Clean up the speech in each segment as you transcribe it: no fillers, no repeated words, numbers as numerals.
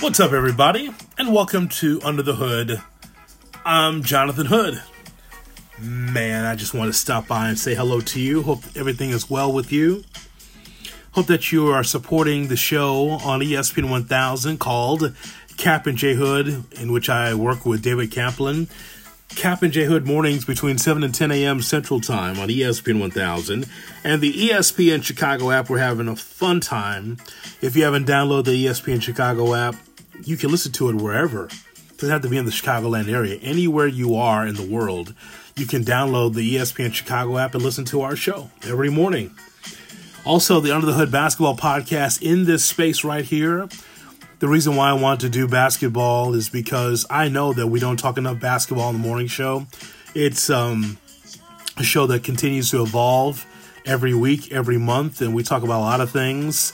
What's up, everybody, and welcome to Under the Hood. I'm Jonathan Hood. Man, I just want to stop by and say hello to you. Hope everything is well with you. Hope that you are supporting the show on ESPN 1000 called Cap and J Hood, in which I work with David Kaplan. Cap and J Hood mornings between 7 and 10 a.m. Central Time on ESPN 1000. And the ESPN Chicago app, we're having a fun time. If you haven't downloaded the ESPN Chicago app, you can listen to it wherever. It doesn't have to be in the Chicagoland area. Anywhere you are in the world, you can download the ESPN Chicago app and listen to our show every morning. Also, the Under the Hood Basketball podcast in this space right here. The reason why I want to do basketball is because I know that we don't talk enough basketball on the morning show. It's a show that continues to evolve every week, every month, and we talk about a lot of things,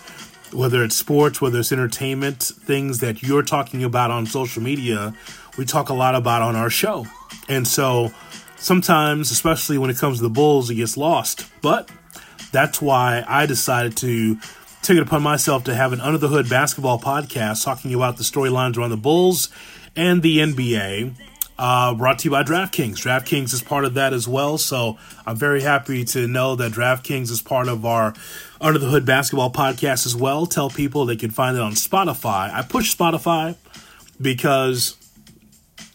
whether it's sports, whether it's entertainment, things that you're talking about on social media, we talk a lot about on our show. And so sometimes, especially when it comes to the Bulls, it gets lost. But that's why I decided to take it upon myself to have an Under the Hood basketball podcast talking about the storylines around the Bulls and the NBA, brought to you by DraftKings. DraftKings is part of that as well, so I'm very happy to know that DraftKings is part of our Under the Hood basketball podcast as well. Tell people they can find it on Spotify. I push Spotify because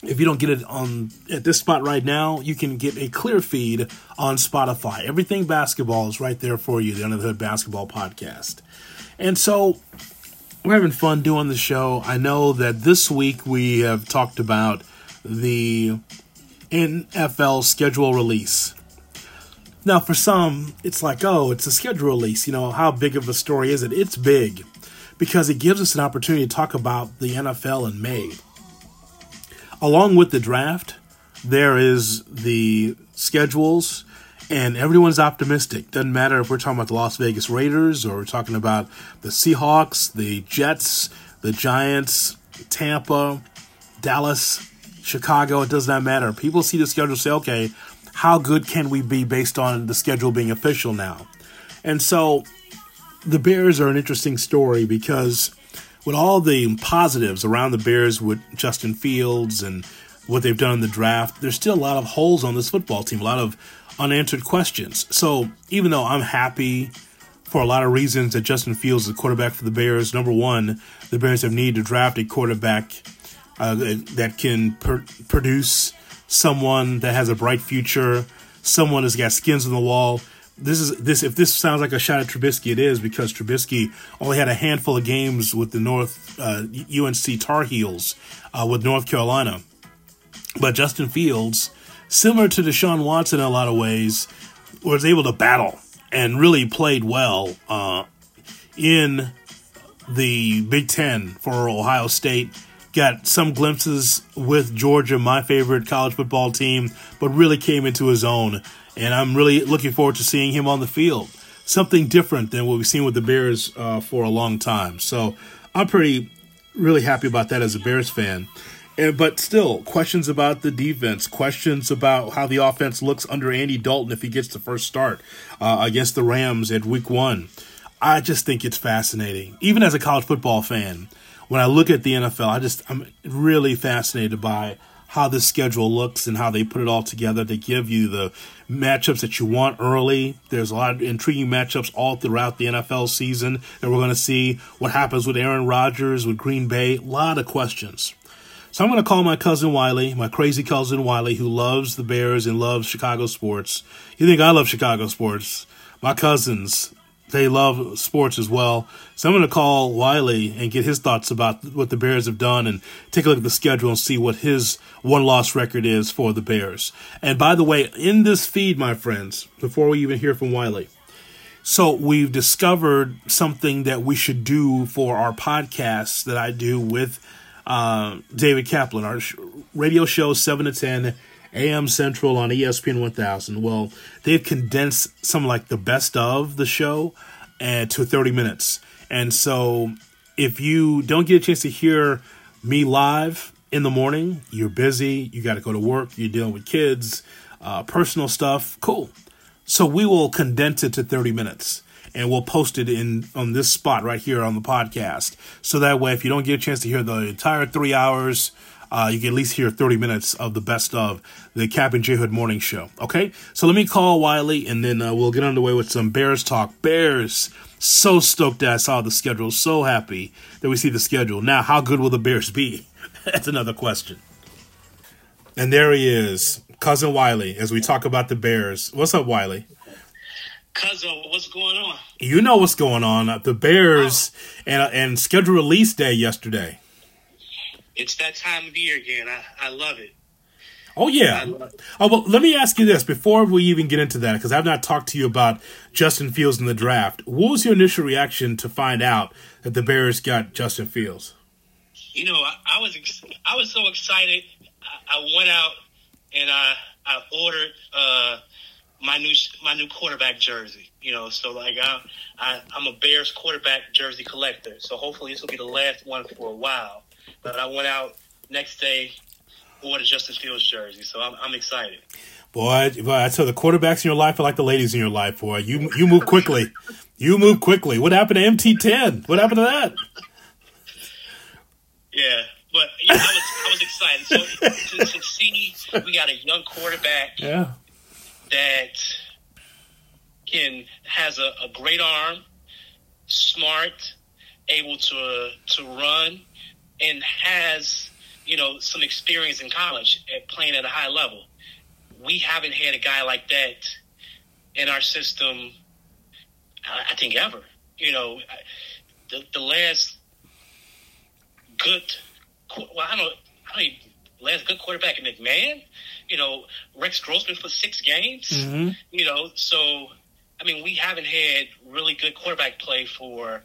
if you don't get it on at this spot right now, you can get a clear feed on Spotify. Everything basketball is right there for you, the Under the Hood Basketball Podcast. And so we're having fun doing the show. I know that this week we have talked about the NFL schedule release. Now, for some, it's like, oh, it's a schedule release. You know, how big of a story is it? It's big because it gives us an opportunity to talk about the NFL in May. Along with the draft, there is the schedules, and everyone's optimistic. Doesn't matter if we're talking about the Las Vegas Raiders or we're talking about the Seahawks, the Jets, the Giants, Tampa, Dallas, Chicago. It does not matter. People see the schedule and say, okay, how good can we be based on the schedule being official now? And so the Bears are an interesting story because with all the positives around the Bears with Justin Fields and what they've done in the draft, there's still a lot of holes on this football team, a lot of unanswered questions. So even though I'm happy for a lot of reasons that Justin Fields is the quarterback for the Bears, number one, the Bears have needed to draft a quarterback that can produce someone that has a bright future, someone that's got skins on the wall. If this sounds like a shot at Trubisky, it is, because Trubisky only had a handful of games with the UNC Tar Heels with North Carolina. But Justin Fields, similar to Deshaun Watson in a lot of ways, was able to battle and really played well in the Big Ten for Ohio State. Got some glimpses with Georgia, my favorite college football team, but really came into his own. And I'm really looking forward to seeing him on the field. Something different than what we've seen with the Bears for a long time. So I'm really happy about that as a Bears fan. But still, questions about the defense, questions about how the offense looks under Andy Dalton if he gets the first start against the Rams at week one. I just think it's fascinating. Even as a college football fan, when I look at the NFL, I'm really fascinated by how this schedule looks and how they put it all together. They give you the matchups that you want early. There's a lot of intriguing matchups all throughout the NFL season that we're going to see. What happens with Aaron Rodgers, with Green Bay, a lot of questions. So I'm going to call my cousin Wiley, my crazy cousin Wiley, who loves the Bears and loves Chicago sports. You think I love Chicago sports? My cousins, they love sports as well. So I'm going to call Wiley and get his thoughts about what the Bears have done and take a look at the schedule and see what his one-loss record is for the Bears. And by the way, in this feed, my friends, before we even hear from Wiley, so we've discovered something that we should do for our podcast that I do with David Kaplan, our radio show 7 to 10 a.m. Central on ESPN 1000. Well, they've condensed some like the best of the show to 30 minutes. And so if you don't get a chance to hear me live in the morning, you're busy, you got to go to work, you're dealing with kids, personal stuff, cool. So we will condense it to 30 minutes. and we'll post it in on this spot right here on the podcast. So that way, if you don't get a chance to hear the entire 3 hours, you can at least hear 30 minutes of the best of the Cap and J Hood Morning Show. Okay, so let me call Wiley, and then we'll get underway with some Bears talk. Bears, so stoked that I saw the schedule. So happy that we see the schedule. Now, how good will the Bears be? That's another question. And there he is, Cousin Wiley, as we talk about the Bears. What's up, Wiley? Cousin, what's going on? You know what's going on. The Bears and schedule release day yesterday. It's that time of year again. I love it. Oh, yeah. Oh, well, let me ask you this before we even get into that, because I've not talked to you about Justin Fields in the draft. What was your initial reaction to find out that the Bears got Justin Fields? You know, I was so excited. I went out and I ordered my new quarterback jersey. You know, so like I'm a Bears quarterback jersey collector. So hopefully this will be the last one for a while. But I went out next day, ordered Justin Fields jersey. So I'm excited. Boy, I tell the quarterbacks in your life are like the ladies in your life, boy. You move quickly. You move quickly. What happened to MT10? What happened to that? Yeah. But yeah, I was excited. So to see we got a young quarterback that has a great arm, smart, able to run, and has some experience in college at playing at a high level. We haven't had a guy like that in our system, I think, ever. The last good. Well, I don't even last good quarterback in McMahon, Rex Grossman for 6 games, mm-hmm. So, I mean, we haven't had really good quarterback play for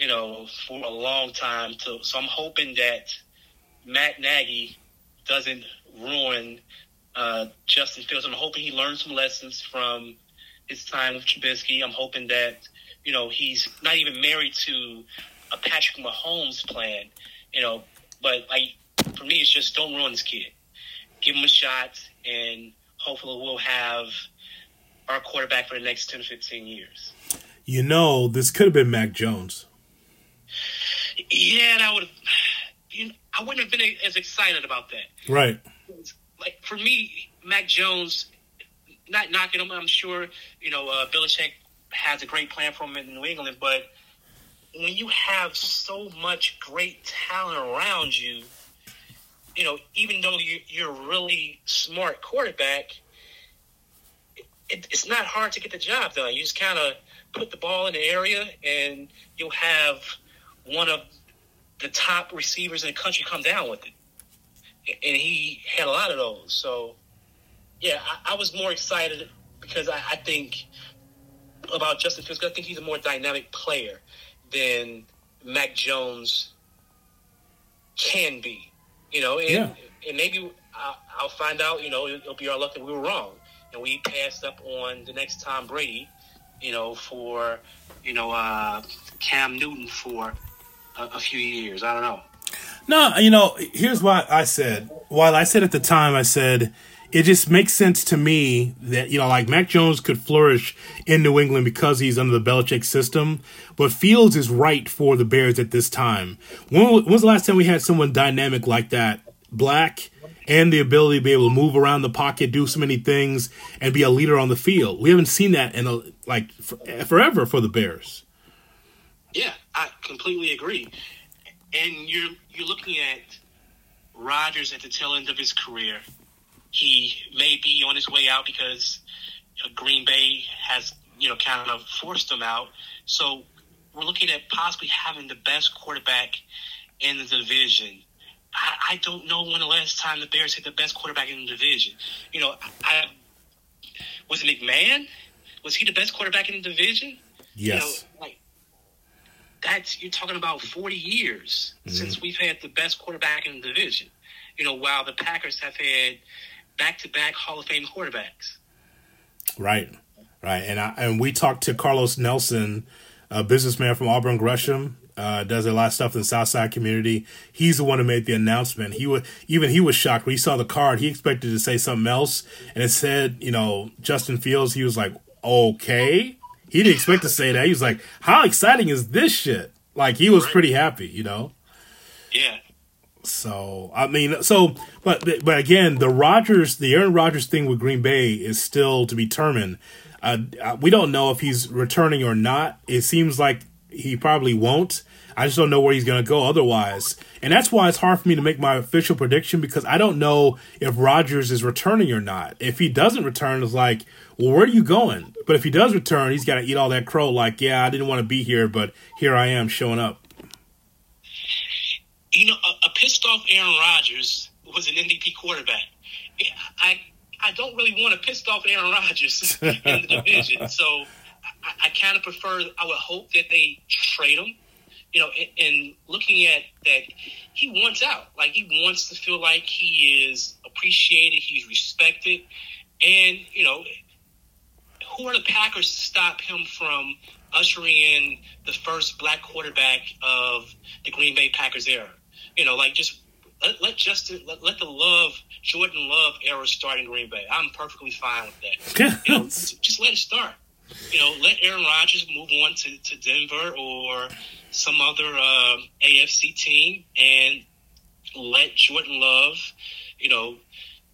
a long time. So I'm hoping that Matt Nagy doesn't ruin Justin Fields. I'm hoping he learns some lessons from his time with Trubisky. I'm hoping that, he's not even married to a Patrick Mahomes plan, But, for me, it's just don't ruin this kid. Give him a shot, and hopefully we'll have our quarterback for the next 10 to 15 years. This could have been Mac Jones. Yeah, I wouldn't have been as excited about that. Right. For me, Mac Jones, not knocking him, I'm sure, Belichick has a great plan for him in New England, but when you have so much great talent around you, even though you're a really smart quarterback, it's not hard to get the job done. You just kind of put the ball in the area, and you'll have one of the top receivers in the country come down with it. And he had a lot of those. So, yeah, I was more excited because I think about Justin Fields. I think he's a more dynamic player than Mac Jones can be, and maybe I'll find out, it'll be our luck that we were wrong and we passed up on the next Tom Brady, for Cam Newton for a few years. I don't know. No, here's why I said at the time, I said, it just makes sense to me that, Mac Jones could flourish in New England because he's under the Belichick system, but Fields is right for the Bears at this time. When's the last time we had someone dynamic like that, black, and the ability to be able to move around the pocket, do so many things, and be a leader on the field? We haven't seen that in forever for the Bears. Yeah, I completely agree. And you're looking at Rodgers at the tail end of his career. He may be on his way out because Green Bay has, kind of forced him out. So we're looking at possibly having the best quarterback in the division. I don't know when the last time the Bears had the best quarterback in the division. Was it McMahon? Was he the best quarterback in the division? Yes. You're talking about 40 years since we've had the best quarterback in the division. While the Packers have had back-to-back Hall of Fame quarterbacks. Right. And we talked to Carlos Nelson, a businessman from Auburn Gresham, does a lot of stuff in the Southside community. He's the one who made the announcement. He was shocked when he saw the card. He expected to say something else, and it said, Justin Fields. He was like, okay. He didn't expect to say that. He was like, how exciting is this shit? Like, he was pretty happy, you know? Yeah. So, I mean, so, but again, the Aaron Rodgers thing with Green Bay is still to be determined. We don't know if he's returning or not. It seems like he probably won't. I just don't know where he's going to go otherwise. And that's why it's hard for me to make my official prediction, because I don't know if Rodgers is returning or not. If he doesn't return, it's like, well, where are you going? But if he does return, he's got to eat all that crow like, yeah, I didn't want to be here, but here I am showing up. You know, a pissed-off Aaron Rodgers was an MVP quarterback. I don't really want a pissed-off Aaron Rodgers in the division. So I kind of prefer, I would hope that they trade him. You know, and looking at that, he wants out. Like, he wants to feel like he is appreciated, he's respected. And, you know, who are the Packers to stop him from ushering in the first black quarterback of the Green Bay Packers era? You know, like, just let the Jordan Love era start in Green Bay. I'm perfectly fine with that. You know, just let it start. You know, let Aaron Rodgers move on to Denver or some other AFC team, and let Jordan Love, you know,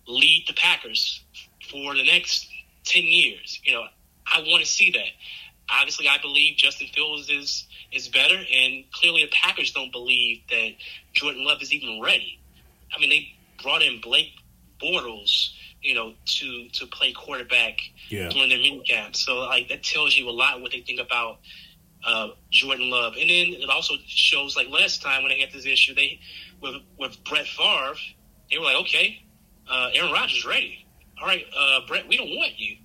lead the Packers for the next 10 years. You know, I want to see that. Obviously, I believe Justin Fields is better, and clearly the Packers don't believe that Jordan Love is even ready. I mean, they brought in Blake Bortles, you know, to play quarterback during their minicamp. So, like, that tells you a lot what they think about Jordan Love. And then it also shows, like, last time when they had this issue, with Brett Favre, they were like, okay, Aaron Rodgers ready. All right, Brett, we don't want you.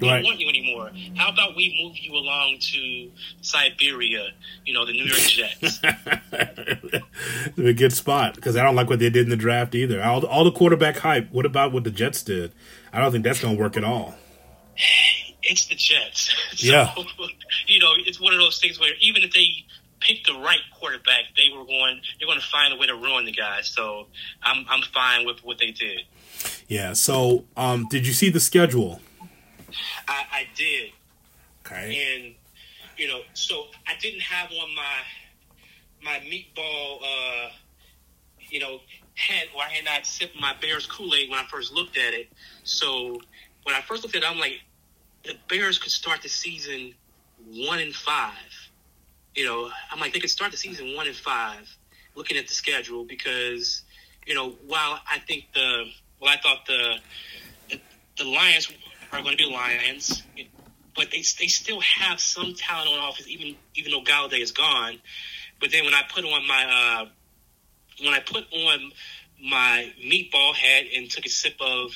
We don't want you anymore. How about we move you along to Siberia, you know, the New York Jets? It's a good spot, because I don't like what they did in the draft either. All the quarterback hype. What about what the Jets did? I don't think that's going to work at all. It's the Jets. So, yeah. You know, it's one of those things where even if they pick the right quarterback, they're going to find a way to ruin the guy. So I'm fine with what they did. Yeah, so did you see the schedule? I did. Okay. And, you know, so I didn't have on my meatball, you know, I had not sipped my Bears Kool-Aid when I first looked at it. So when I first looked at it, I'm like, the Bears could start the season 1-5. You know, I'm like, they could start the season 1-5, looking at the schedule, because, you know, I thought the Lions are going to be Lions, but they still have some talent on offense, even though Golladay is gone. But then when I put on my meatball hat and took a sip of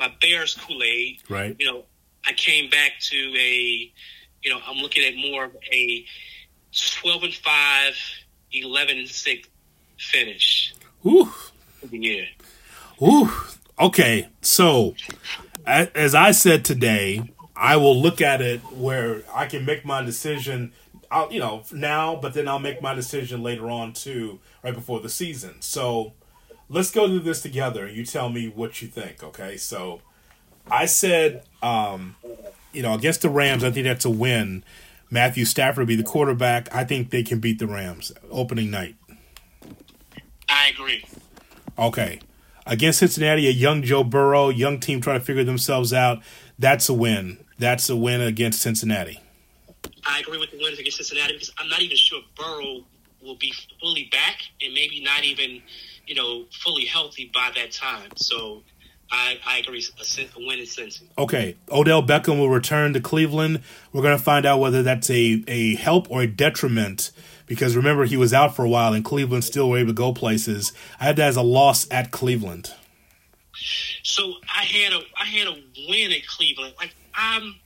my Bears Kool-Aid, right? You know, I came back to I'm looking at more of a 12-5, 11-6 finish. Ooh, yeah. Ooh. Okay, so as I said today, I will look at it where I can make my decision, now, but then I'll make my decision later on too, right before the season. So let's go through this together. You tell me what you think, okay? So I said, against the Rams, I think that's a win. Matthew Stafford will be the quarterback. I think they can beat the Rams opening night. I agree. Okay. Against Cincinnati, a young Joe Burrow, young team trying to figure themselves out. That's a win. That's a win against Cincinnati. I agree with the wins against Cincinnati, because I'm not even sure Burrow will be fully back, and maybe not even, fully healthy by that time. So I agree. A win in Cincinnati. Okay. Odell Beckham will return to Cleveland. We're going to find out whether that's a help or a detriment, because remember, he was out for a while, and Cleveland still were able to go places. I had that as a loss at Cleveland. So I had a win at Cleveland. Like, I'm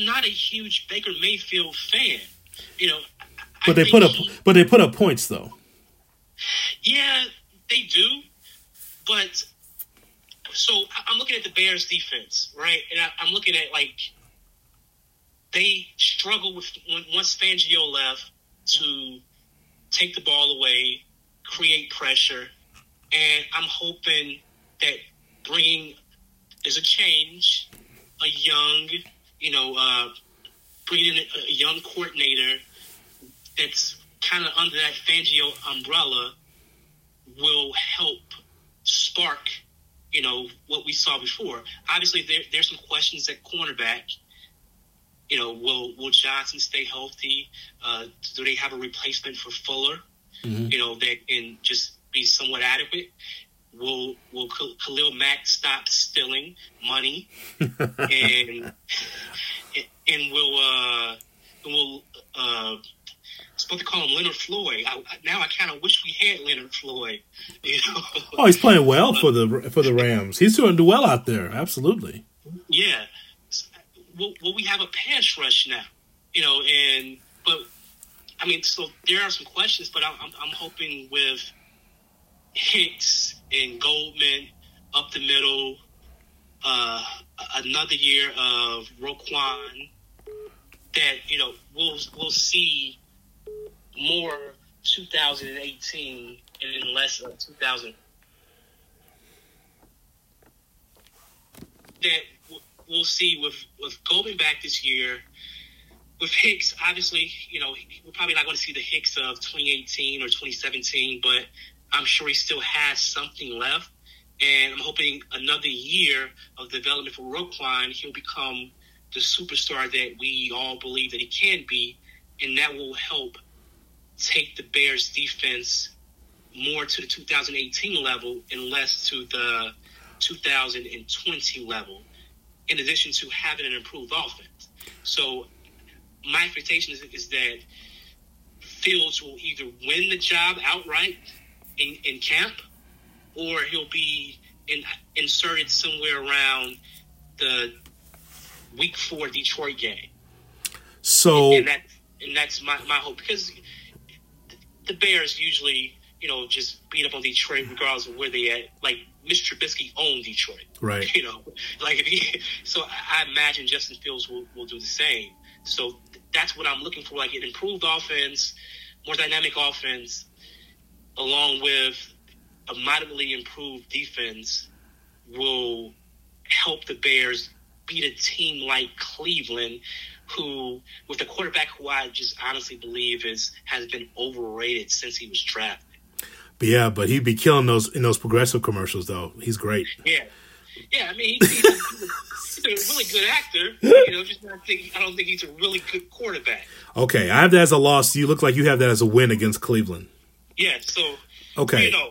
not a huge Baker Mayfield fan, But they put up points though. Yeah, they do. But so I'm looking at the Bears defense, right? And I'm looking at, like, they struggled with once Fangio left, to take the ball away, create pressure, and I'm hoping that bringing is a change, a young, bringing in a young coordinator that's kind of under that Fangio umbrella will help spark, you know, what we saw before. Obviously, there's some questions at cornerback. You know, will Johnson stay healthy? Do they have a replacement for Fuller? Mm-hmm. You know, that can just be somewhat adequate. Will Khalil Mack stop stealing money? and will supposed to call him Leonard Floyd. Now I kind of wish we had Leonard Floyd. You know? Oh, he's playing well for the Rams. He's doing well out there. Absolutely. Yeah. Will we have a pass rush now? You know, so there are some questions, but I'm hoping with Hicks and Goldman up the middle, another year of Roquan, that, you know, we'll see more 2018 and less of 2000. That we'll see with Goldman back this year. With Hicks, obviously, you know, we're probably not going to see the Hicks of 2018 or 2017, but I'm sure he still has something left. And I'm hoping another year of development for Roquan, he'll become the superstar that we all believe that he can be, and that will help take the Bears' defense more to the 2018 level and less to the 2020 level, in addition to having an improved offense. So my expectation is that Fields will either win the job outright in camp, or he'll be inserted somewhere around the Week 4 Detroit game. So, and that's my hope, because the Bears usually, you know, just beat up on Detroit regardless of where they at. Like, Mitch Trubisky owned Detroit, right? You know, like so I imagine Justin Fields will do the same. So that's what I'm looking for, like an improved offense, more dynamic offense, along with a moderately improved defense will help the Bears beat a team like Cleveland, who, with a quarterback who I just honestly believe has been overrated since he was drafted. But yeah, but he'd be killing in those Progressive commercials, though. He's great. Yeah. I mean, he's a really good actor. You know, I don't think he's a really good quarterback. Okay, I have that as a loss. You look like you have that as a win against Cleveland. Yeah. So okay, you know,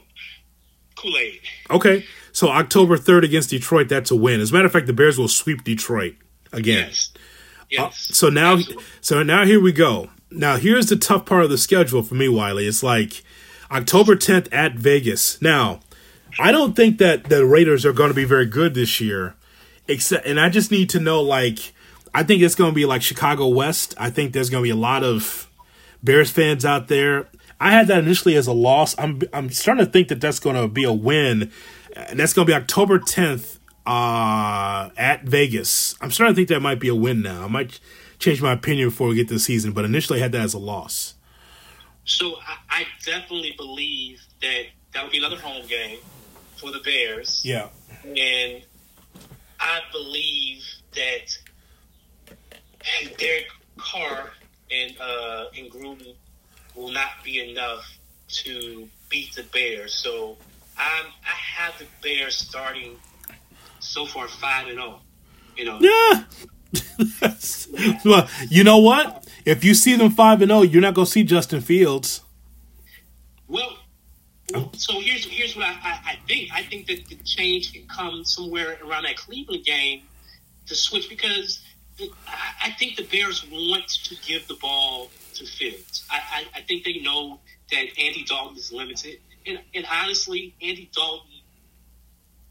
Kool-Aid. Okay, so October 3rd against Detroit. That's a win. As a matter of fact, the Bears will sweep Detroit again. Yes. So now here we go. Now here's the tough part of the schedule for me, Wiley. It's like October 10th at Vegas. Now, I don't think that the Raiders are going to be very good this year, and I just need to know, like, I think it's going to be like Chicago West. I think there's going to be a lot of Bears fans out there. I had that initially as a loss. I'm starting to think that that's going to be a win, and that's going to be October 10th. At Vegas. I'm starting to think that might be a win now. I might change my opinion before we get to the season, but initially I had that as a loss. So I definitely believe that would be another home game for the Bears. Yeah. And I believe that Derek Carr and Gruden will not be enough to beat the Bears. So I have the Bears starting so far 5-0, you know. Yeah. Well, you know what? If you see them 5-0, you're not gonna see Justin Fields. Well, so here's what I think. I think that the change can come somewhere around that Cleveland game to switch, because I think the Bears want to give the ball to Fields. I think they know that Andy Dalton is limited, and honestly, Andy Dalton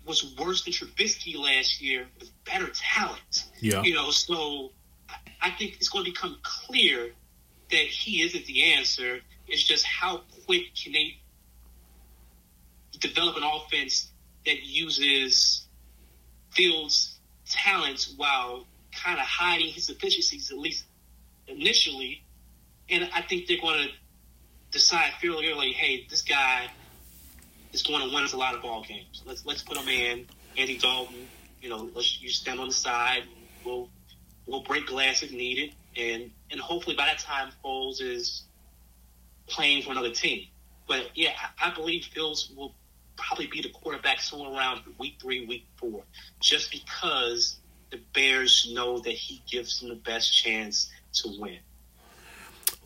was worse than Trubisky last year with better talent. Yeah. You know, so I think it's going to become clear that he isn't the answer. It's just how quick can they develop an offense that uses Fields' talents while kind of hiding his deficiencies, at least initially. And I think they're going to decide fairly early, hey, this guy is going to win us a lot of ball games. Let's put him in, Andy Dalton. You know, you stand on the side. We'll break glass if needed, and hopefully by that time Foles is playing for another team. But yeah, I believe Fields will probably be the quarterback somewhere around week 3, week 4, just because the Bears know that he gives them the best chance to win.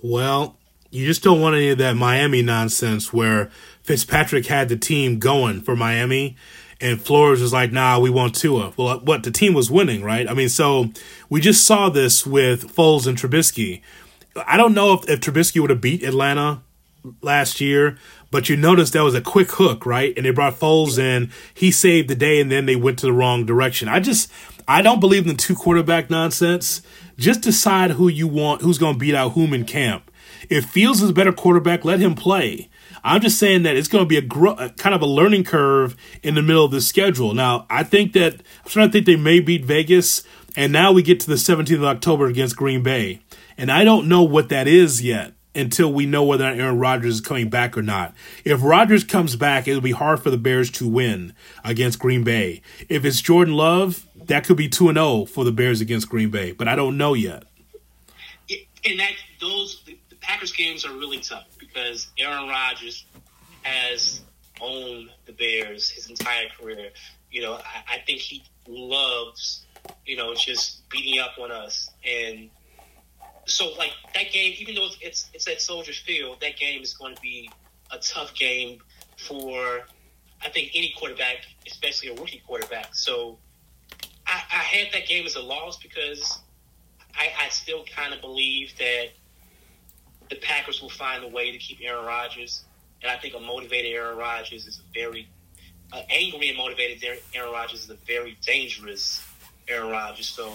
Well, you just don't want any of that Miami nonsense where Fitzpatrick had the team going for Miami and Flores was like, nah, we want Tua. Well, what? The team was winning, right? I mean, so we just saw this with Foles and Trubisky. I don't know if Trubisky would have beat Atlanta last year, but you notice that was a quick hook, right? And they brought Foles in. He saved the day, and then they went to the wrong direction. I don't believe in the two quarterback nonsense. Just decide who you want, who's going to beat out whom in camp. If Fields is a better quarterback, let him play. I'm just saying that it's going to be a kind of a learning curve in the middle of this schedule. Now, I'm trying to think they may beat Vegas, and now we get to the 17th of October against Green Bay. And I don't know what that is yet until we know whether Aaron Rodgers is coming back or not. If Rodgers comes back, it'll be hard for the Bears to win against Green Bay. If it's Jordan Love, that could be 2-0 for the Bears against Green Bay, but I don't know yet. And the Packers games are really tough because Aaron Rodgers has owned the Bears his entire career. You know, I think he loves, you know, just beating up on us. And so, like, that game, even though it's at Soldier Field, that game is going to be a tough game for, I think, any quarterback, especially a rookie quarterback. So I had that game as a loss because I still kind of believe that the Packers will find a way to keep Aaron Rodgers. And I think a motivated Aaron Rodgers is a very angry and motivated Aaron Rodgers is a very dangerous Aaron Rodgers. So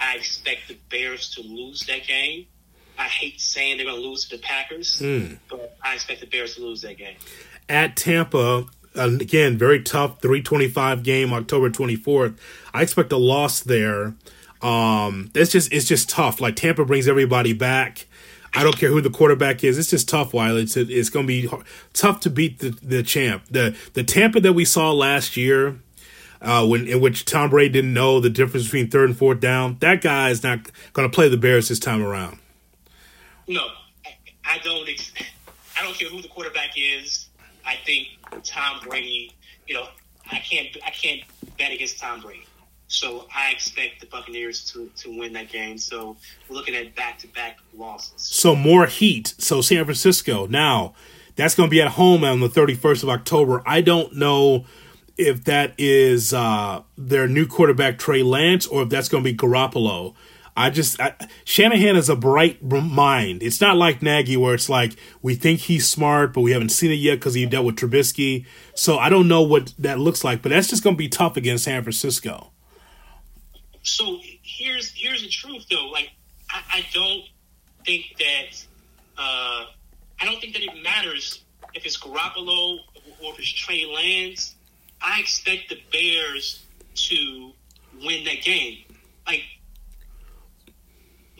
I expect the Bears to lose that game. I hate saying they're going to lose to the Packers, but I expect the Bears to lose that game. At Tampa, again, very tough 3:25 game, October 24th. I expect a loss there. It's just tough. Like, Tampa brings everybody back. I don't care who the quarterback is. It's just tough, Wiley. It's going to be tough to beat the champ. The Tampa that we saw last year, in which Tom Brady didn't know the difference between 3rd and 4th down, that guy is not going to play the Bears this time around. No, I don't care who the quarterback is. I think Tom Brady, you know, I can't bet against Tom Brady. So I expect the Buccaneers to win that game. So we're looking at back-to-back losses. So more heat. So San Francisco now, that's going to be at home on the 31st of October. I don't know if that is their new quarterback, Trey Lance, or if that's going to be Garoppolo. Shanahan is a bright mind. It's not like Nagy where it's like we think he's smart, but we haven't seen it yet because he dealt with Trubisky. So I don't know what that looks like, but that's just going to be tough against San Francisco. So here's the truth, though. Like, I don't think that it matters if it's Garoppolo or if it's Trey Lance. I expect the Bears to win that game. Like,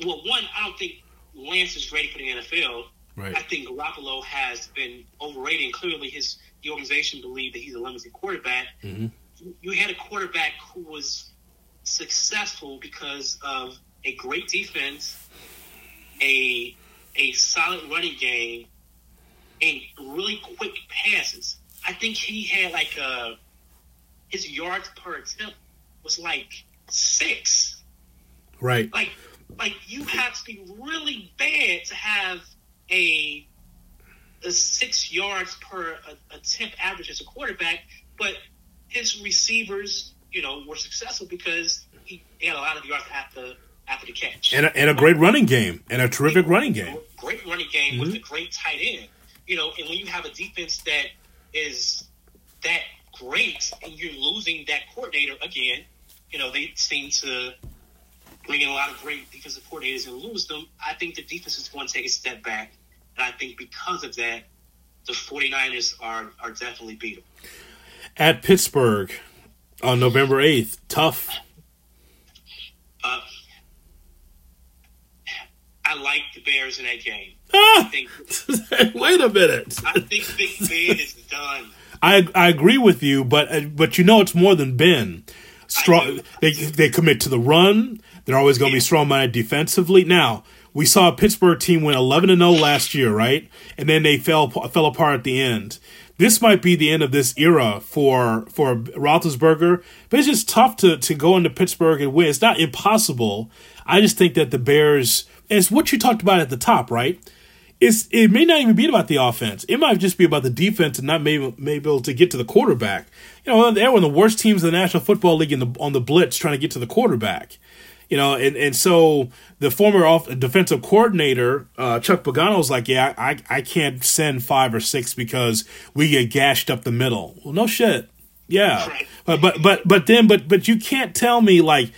well, one, I don't think Lance is ready for the NFL. Right. I think Garoppolo has been overrated, and clearly the organization believed that he's a limited quarterback. Mm-hmm. You had a quarterback who was successful because of a great defense, a solid running game, and really quick passes. I think he had like his yards per attempt was like 6. Right. Like you have to be really bad to have a 6 yards per attempt average as a quarterback, but his receivers, you know, were successful because he had a lot of yards after the catch. And a great running game, and a terrific running game. Great running game with a great tight end. You know, and when you have a defense that is that great and you're losing that coordinator again, you know, they seem to bring in a lot of great defensive coordinators and lose them. I think the defense is going to take a step back. And I think because of that, the 49ers are definitely beatable. At Pittsburgh on November 8th, tough. I like the Bears in that game. Wait a minute. I think Big Ben is done. I agree with you, but you know it's more than Ben. strong. They commit to the run. They're always going to be strong-minded defensively. Now, we saw a Pittsburgh team win 11-0 last year, right? And then they fell apart at the end. This might be the end of this era for Roethlisberger. But it's just tough to go into Pittsburgh and win. It's not impossible. I just think that the Bears, and it's what you talked about at the top, right? It may not even be about the offense. It might just be about the defense and not maybe able to get to the quarterback. You know, they're one of the worst teams in the National Football League on the blitz trying to get to the quarterback. You know, and so the former defensive coordinator, Chuck Pagano's like, yeah, I can't send 5 or 6 because we get gashed up the middle. Well, no shit. Yeah. But you can't tell me, like,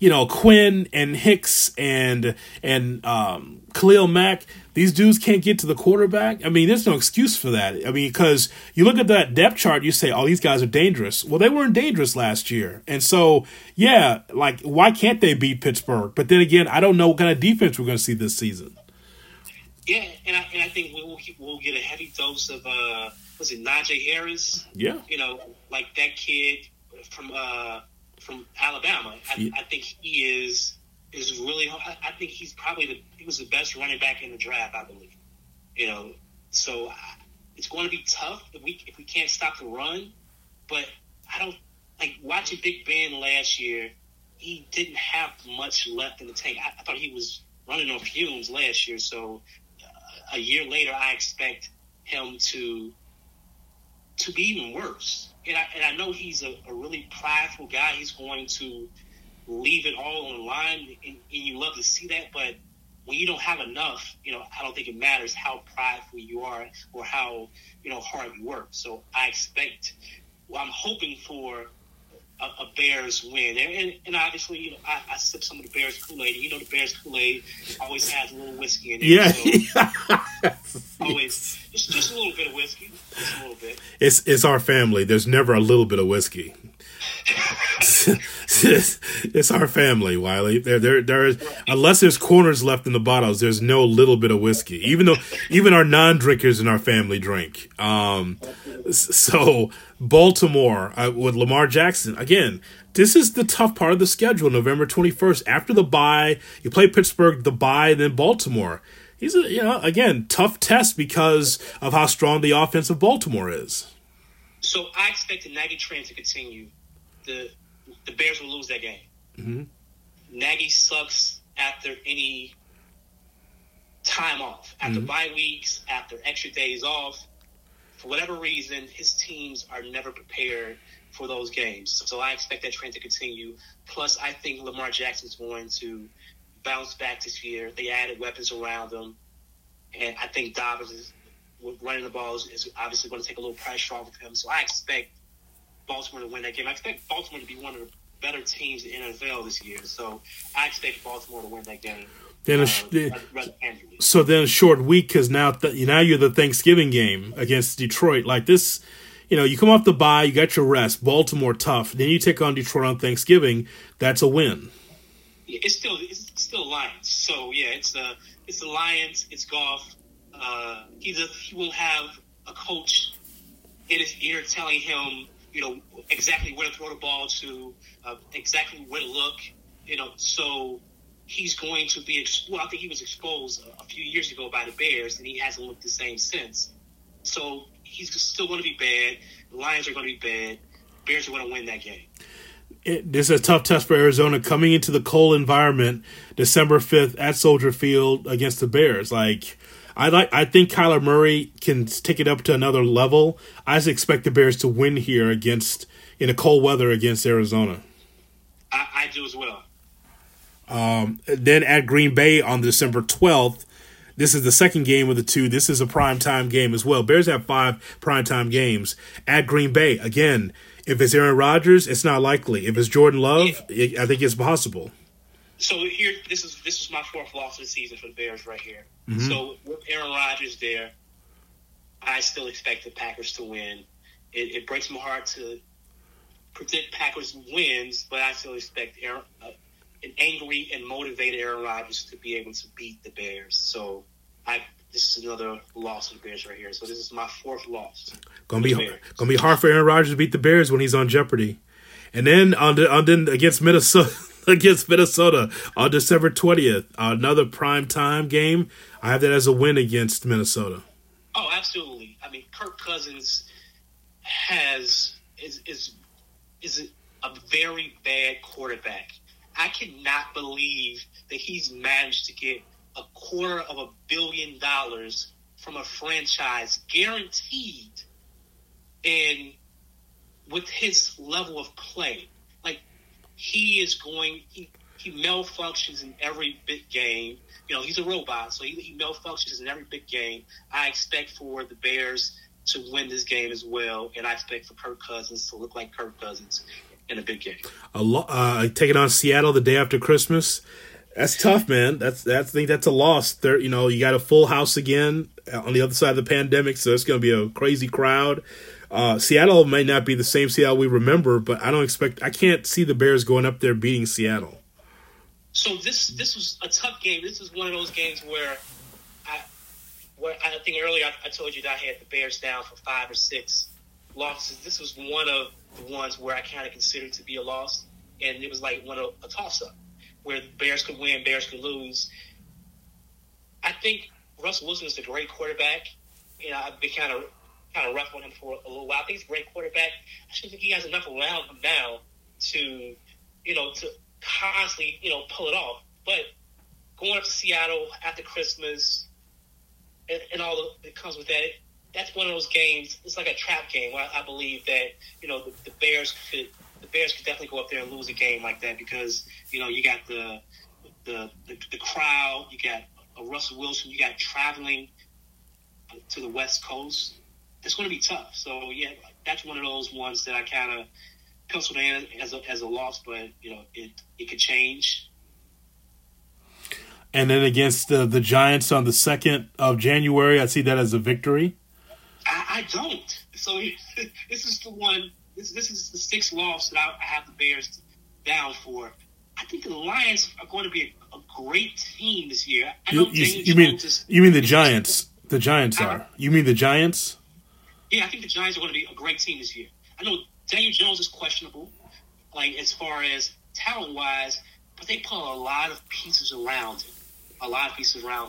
you know, Quinn and Hicks and Khalil Mack, these dudes can't get to the quarterback. I mean, there's no excuse for that. I mean, because you look at that depth chart, you say, oh, these guys are dangerous. Well, they weren't dangerous last year. And so, yeah, like, why can't they beat Pittsburgh? But then again, I don't know what kind of defense we're going to see this season. Yeah, and I think we'll get a heavy dose of, Najee Harris? Yeah. You know, like that kid from Alabama. I think he is really. I think he's probably he was the best running back in the draft, I believe. You know, so it's going to be tough if we can't stop the run. But I don't like watching Big Ben last year. He didn't have much left in the tank. I thought he was running on fumes last year. So a year later, I expect him to be even worse. And I know he's a really prideful guy. He's going to leave it all on the line, and you love to see that. But when you don't have enough, you know, I don't think it matters how prideful you are or how, you know, hard you work. So I'm hoping for a Bears win. And obviously, you know, I sip some of the Bears Kool-Aid. You know, the Bears Kool-Aid always has a little whiskey in it. Yeah. So always, just a little bit of whiskey. Just a little bit. It's our family. There's never a little bit of whiskey. It's our family, Wiley. There is, unless there's corners left in the bottles, there's no little bit of whiskey. Even our non-drinkers in our family drink. So Baltimore with Lamar Jackson again. This is the tough part of the schedule. November 21st, after the bye, you play Pittsburgh, the bye, then Baltimore. He's a, you know, again, tough test because of how strong the offense of Baltimore is. So I expect the Nagy trend to continue. The Bears will lose that game. Mm-hmm. Nagy sucks after any time off, after bye weeks, after extra days off. For whatever reason, his teams are never prepared for those games. So I expect that trend to continue. Plus, I think Lamar Jackson's going to bounce back this year. They added weapons around him. And I think Dobbins is running the ball is obviously going to take a little pressure off of him. So I expect Baltimore to win that game. I expect Baltimore to be one of the better teams in the NFL this year. So I expect Baltimore to win that game. Then a short week because now you're the Thanksgiving game against Detroit. Like this, you know, you come off the bye, you got your rest. Baltimore tough. Then you take on Detroit on Thanksgiving. That's a win. Yeah, it's still Lions. So yeah, it's the Lions. It's Goff. He will have a coach in his ear telling him, you know, exactly where to throw the ball to, exactly where to look, you know, so he's going to be I think he was exposed a few years ago by the Bears, and he hasn't looked the same since. So he's still going to be bad. The Lions are going to be bad. Bears are going to win that game. This is a tough test for Arizona coming into the cold environment December 5th at Soldier Field against the Bears. Like, I think Kyler Murray can take it up to another level. I just expect the Bears to win here in the cold weather against Arizona. I do as well. Then at Green Bay on December 12th, this is the second game of the two. This is a primetime game as well. Bears have 5 primetime games at Green Bay. Again, if it's Aaron Rodgers, it's not likely. If it's Jordan Love, I think it's possible. So here, this is my 4th loss of the season for the Bears right here. Mm-hmm. So with Aaron Rodgers there, I still expect the Packers to win. It breaks my heart to predict Packers wins, but I still expect an angry and motivated Aaron Rodgers to be able to beat the Bears. So this is another loss of the Bears right here. So this is my 4th loss. Gonna be hard for Aaron Rodgers to beat the Bears when he's on Jeopardy. And then against Minnesota on December 20th, another primetime game. I have that as a win against Minnesota. Oh, absolutely. I mean, Kirk Cousins is a very bad quarterback. I cannot believe that he's managed to get $250 million from a franchise guaranteed, and with his level of play, like he malfunctions in every big game. You know, he's a robot, so he malfunctions in every big game. I expect for the Bears to win this game as well, and I expect for Kirk Cousins to look like Kirk Cousins in a big game. Taking on Seattle the day after Christmas. That's tough, man. I think that's a loss. There, you know, you got a full house again on the other side of the pandemic, so it's going to be a crazy crowd. Seattle may not be the same Seattle we remember, but I can't see the Bears going up there beating Seattle. So this was a tough game. This is one of those games where I think earlier I told you that I had the Bears down for 5 or 6 losses. This was one of the ones where I kind of considered to be a loss, and it was like a toss-up, where the Bears could win, Bears could lose. I think Russell Wilson is a great quarterback. You know, I've been kind of rough on him for a little while. I think he's a great quarterback. I just think he has enough around him now to, you know, to constantly, you know, pull it off. But going up to Seattle after Christmas and all that comes with that, that's one of those games. It's like a trap game where I believe that, you know, the Bears could. The Bears could definitely go up there and lose a game like that because, you know, you got the crowd, you got Russell Wilson, you got traveling to the West Coast. It's going to be tough. So, yeah, that's one of those ones that I kind of penciled in as a loss, but, you know, it could change. And then against the Giants on the 2nd of January, I see that as a victory. I don't. So this is the one. This is the 6th loss that I have the Bears down for. I think the Lions are going to be a great team this year. You mean the Giants? The Giants are. You mean the Giants? Yeah, I think the Giants are going to be a great team this year. I know Daniel Jones is questionable, like as far as talent wise, but they put a lot of pieces around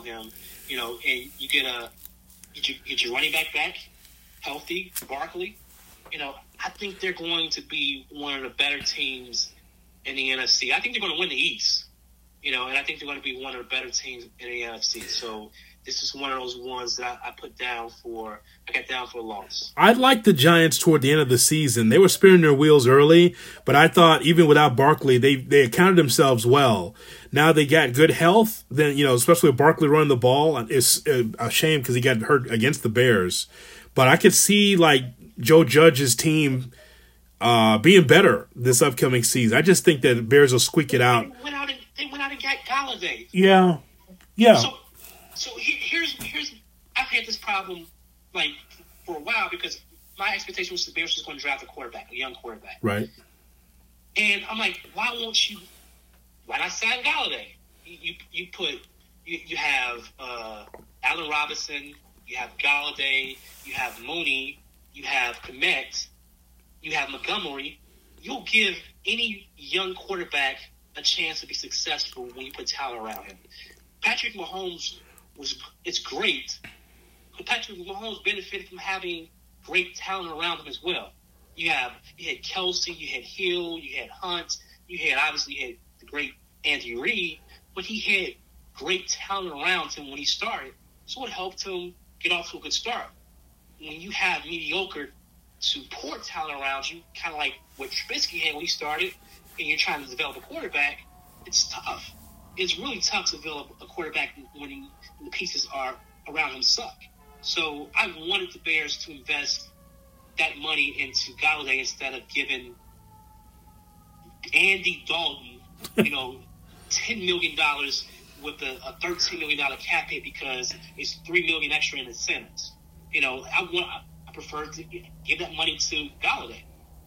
him. You know, and you get your running back healthy, Barkley. You know, I think they're going to be one of the better teams in the NFC. I think they're going to win the East, you know, and I think they're going to be one of the better teams in the NFC. So this is one of those ones that I put down for. I got down for a loss. I like the Giants toward the end of the season. They were spinning their wheels early, but I thought even without Barkley, they accounted themselves well. Now they got good health. Then, you know, especially with Barkley running the ball, it's a shame because he got hurt against the Bears. But I could see like Joe Judge's team being better this upcoming season. I just think that the Bears will squeak it out. They went out and got Golladay. Yeah. So here's I've had this problem like for a while because my expectation was the Bears was going to draft a young quarterback, right? And I'm like, why not sign Golladay? You have Allen Robinson, you have Golladay, you have Mooney. You have Connect, you have Montgomery. You'll give any young quarterback a chance to be successful when you put talent around him. Patrick Mahomes is great, but Patrick Mahomes benefited from having great talent around him as well. You had Kelsey, you had Hill, you had Hunt, you had the great Andy Reid, but he had great talent around him when he started, so it helped him get off to a good start. When you have mediocre to poor talent around you, kind of like what Trubisky had when he started, and you're trying to develop a quarterback, it's tough. It's really tough to develop a quarterback when the pieces are around him suck. So I wanted the Bears to invest that money into Golladay instead of giving Andy Dalton, you know, $10 million with a $13 million cap hit because it's $3 million extra in incentives. You know, I prefer to give that money to Golladay.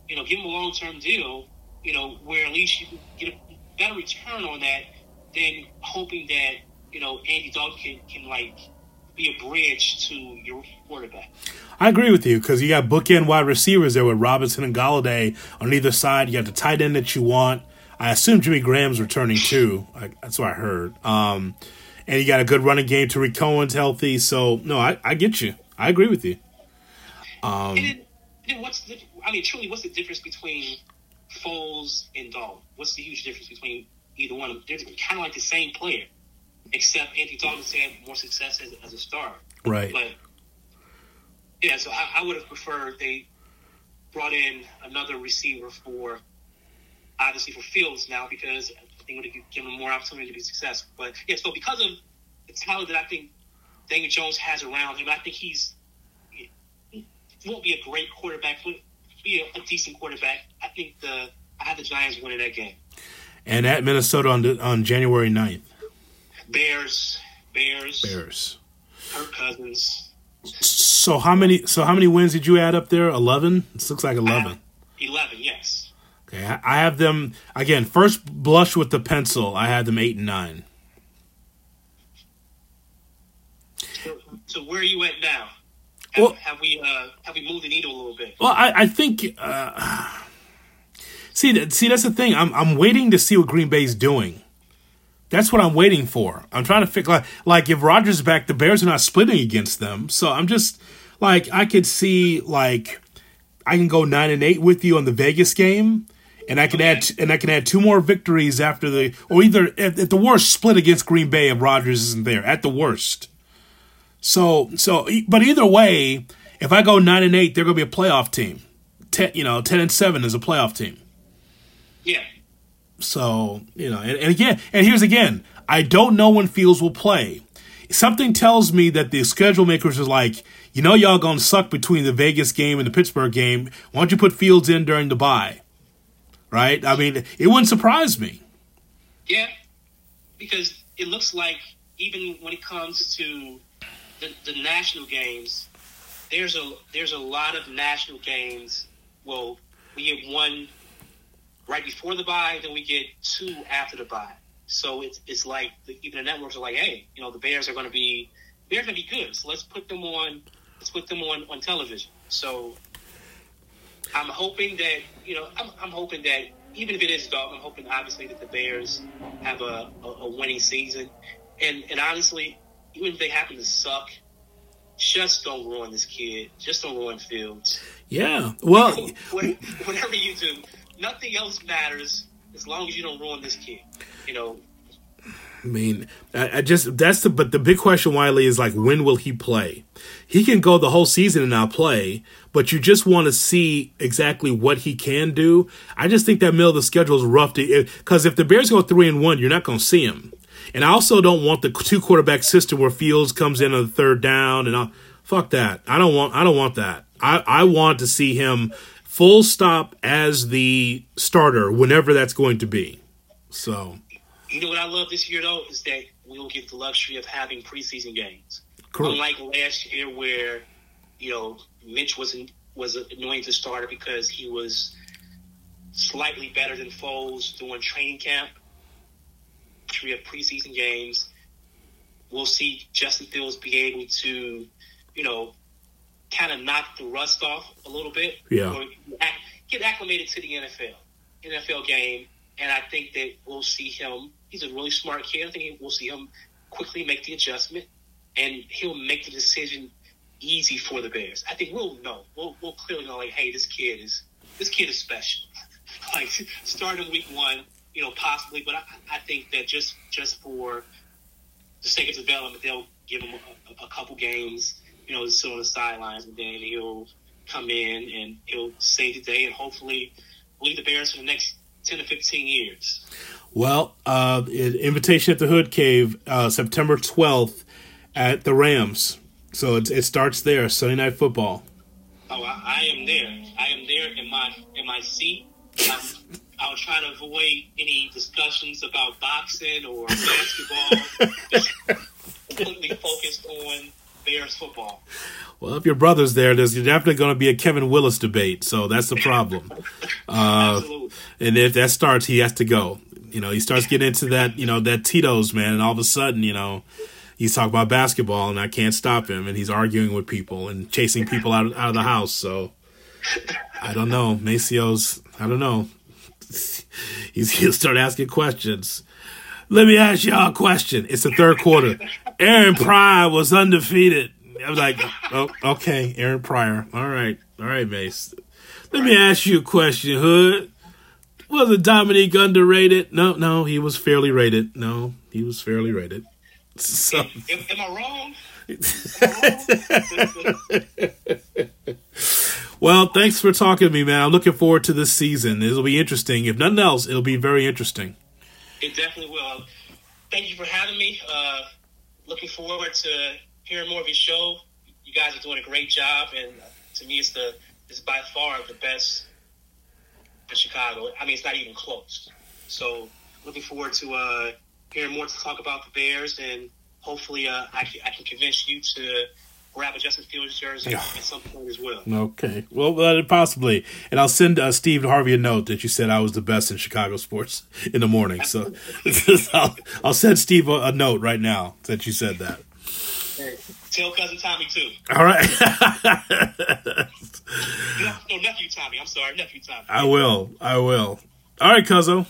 You know, give him a long-term deal, you know, where at least you can get a better return on that than hoping that, you know, Andy Dalton can like, be a bridge to your quarterback. I agree with you because you got bookend wide receivers there with Robinson and Golladay on either side. You got the tight end that you want. I assume Jimmy Graham's returning too. That's what I heard. And you got a good running game. Tariq Cohen's healthy. So, no, I get you. I agree with you. And then what's the – I mean, truly, what's the difference between Foles and Dalton? What's the huge difference between either one of them? They're kind of like the same player, except Andy Dalton's had more success as a star. Right. But, yeah, so I would have preferred they brought in another receiver for – obviously for Fields now, because I think it would give him more opportunity to be successful. But, yeah, so because of the talent that I think Daniel Jones has around him, I think he won't be a great quarterback, but be a decent quarterback. I think I had the Giants winning that game. And at Minnesota on January 9th. Bears. Kirk Cousins. So how many wins did you add up there? 11? This looks like 11. 11, yes. I have them, again, first blush with the pencil, I had them 8-9. So where are you at now? Have we moved the needle a little bit? Well, I think... See, that's the thing. I'm waiting to see what Green Bay's doing. That's what I'm waiting for. I'm trying to figure... Like, if Rodgers is back, the Bears are not splitting against them. So I'm just... Like, I could see, like... I can go 9-8 with you on the Vegas game. And I can add two more victories after the – or either at the worst split against Green Bay if Rodgers isn't there, at the worst. So but either way, if I go 9-8, they're going to be a playoff team. 10-7 is a playoff team. Yeah. So, here's again, I don't know when Fields will play. Something tells me that the schedule makers are like, y'all going to suck between the Vegas game and the Pittsburgh game. Why don't you put Fields in during the bye? Right? I mean, it wouldn't surprise me. Yeah, because it looks like even when it comes to the national games, there's a lot of national games. Well, we get one right before the bye, then we get two after the bye. So it's like even the networks are like, hey, the Bears are going to be good. So let's put them on television. So I'm hoping that I'm hoping that even if it is Dalton, I'm hoping obviously that the Bears have a winning season. And honestly, even if they happen to suck, just don't ruin this kid. Just don't ruin Fields. Yeah. Well, whatever you do, nothing else matters. As long as you don't ruin this kid, I mean, but the big question, Wiley, is like, when will he play? He can go the whole season and not play, but you just want to see exactly what he can do. I just think that middle of the schedule is rough because if the Bears go 3-1, you're not going to see him. And I also don't want the two quarterback system where Fields comes in on the third down and fuck that. I don't want that. I want to see him. Full stop as the starter, whenever that's going to be. So, what I love this year though is that we'll get the luxury of having preseason games. Correct. Unlike last year, where Mitch was anointed to starter because he was slightly better than Foles during training camp. We have preseason games. We'll see Justin Fields be able to, kind of knock the rust off a little bit. Yeah. Or get acclimated to the NFL game, and I think that we'll see him. He's a really smart kid. I think we'll see him quickly make the adjustment, and he'll make the decision easy for the Bears. I think we'll know. We'll clearly know, like, hey, this kid is special. Like, starting week one, possibly, but I think that just for the sake of development, they'll give him a couple games. Sit on the sidelines, and then he'll come in and he'll save the day and hopefully lead the Bears for the next 10 to 15 years. Well, invitation at the Hood Cave, September 12th at the Rams. So it starts there, Sunday Night Football. Oh, I am there. I am there in my seat. I'll try to avoid any discussions about boxing or basketball. Just completely focused on Bears football. Well, if your brother's there, there's definitely going to be a Kevin Willis debate, so that's the problem. Absolutely. And if that starts, he has to go. He starts getting into that, that Tito's, man, and all of a sudden, he's talking about basketball, and I can't stop him, and he's arguing with people and chasing people out of the house. So I don't know. Maceo's, I don't know. He'll start asking questions. Let me ask y'all a question. It's the third quarter. Aaron Pryor was undefeated. I was like, oh, okay, Aaron Pryor. All right, Mace. Let me ask you a question, Hood. Wasn't Dominique underrated? No, he was fairly rated. So. Am I wrong? Well, thanks for talking to me, man. I'm looking forward to this season. It'll be interesting. If nothing else, it'll be very interesting. It definitely will. Thank you for having me. Looking forward to hearing more of your show. You guys are doing a great job, and to me, it's by far the best in Chicago. I mean, it's not even close. So, looking forward to hearing more to talk about the Bears, and hopefully, I can convince you to grab a Justin Fields jersey at some point as well. Okay, well, possibly, and I'll send Steve Harvey a note that you said I was the best in Chicago sports in the morning. So, I'll send Steve a note right now that you said that. Hey, tell cousin Tommy too. All right. No, nephew Tommy. I'm sorry, nephew Tommy. I will. All right, cuzzo.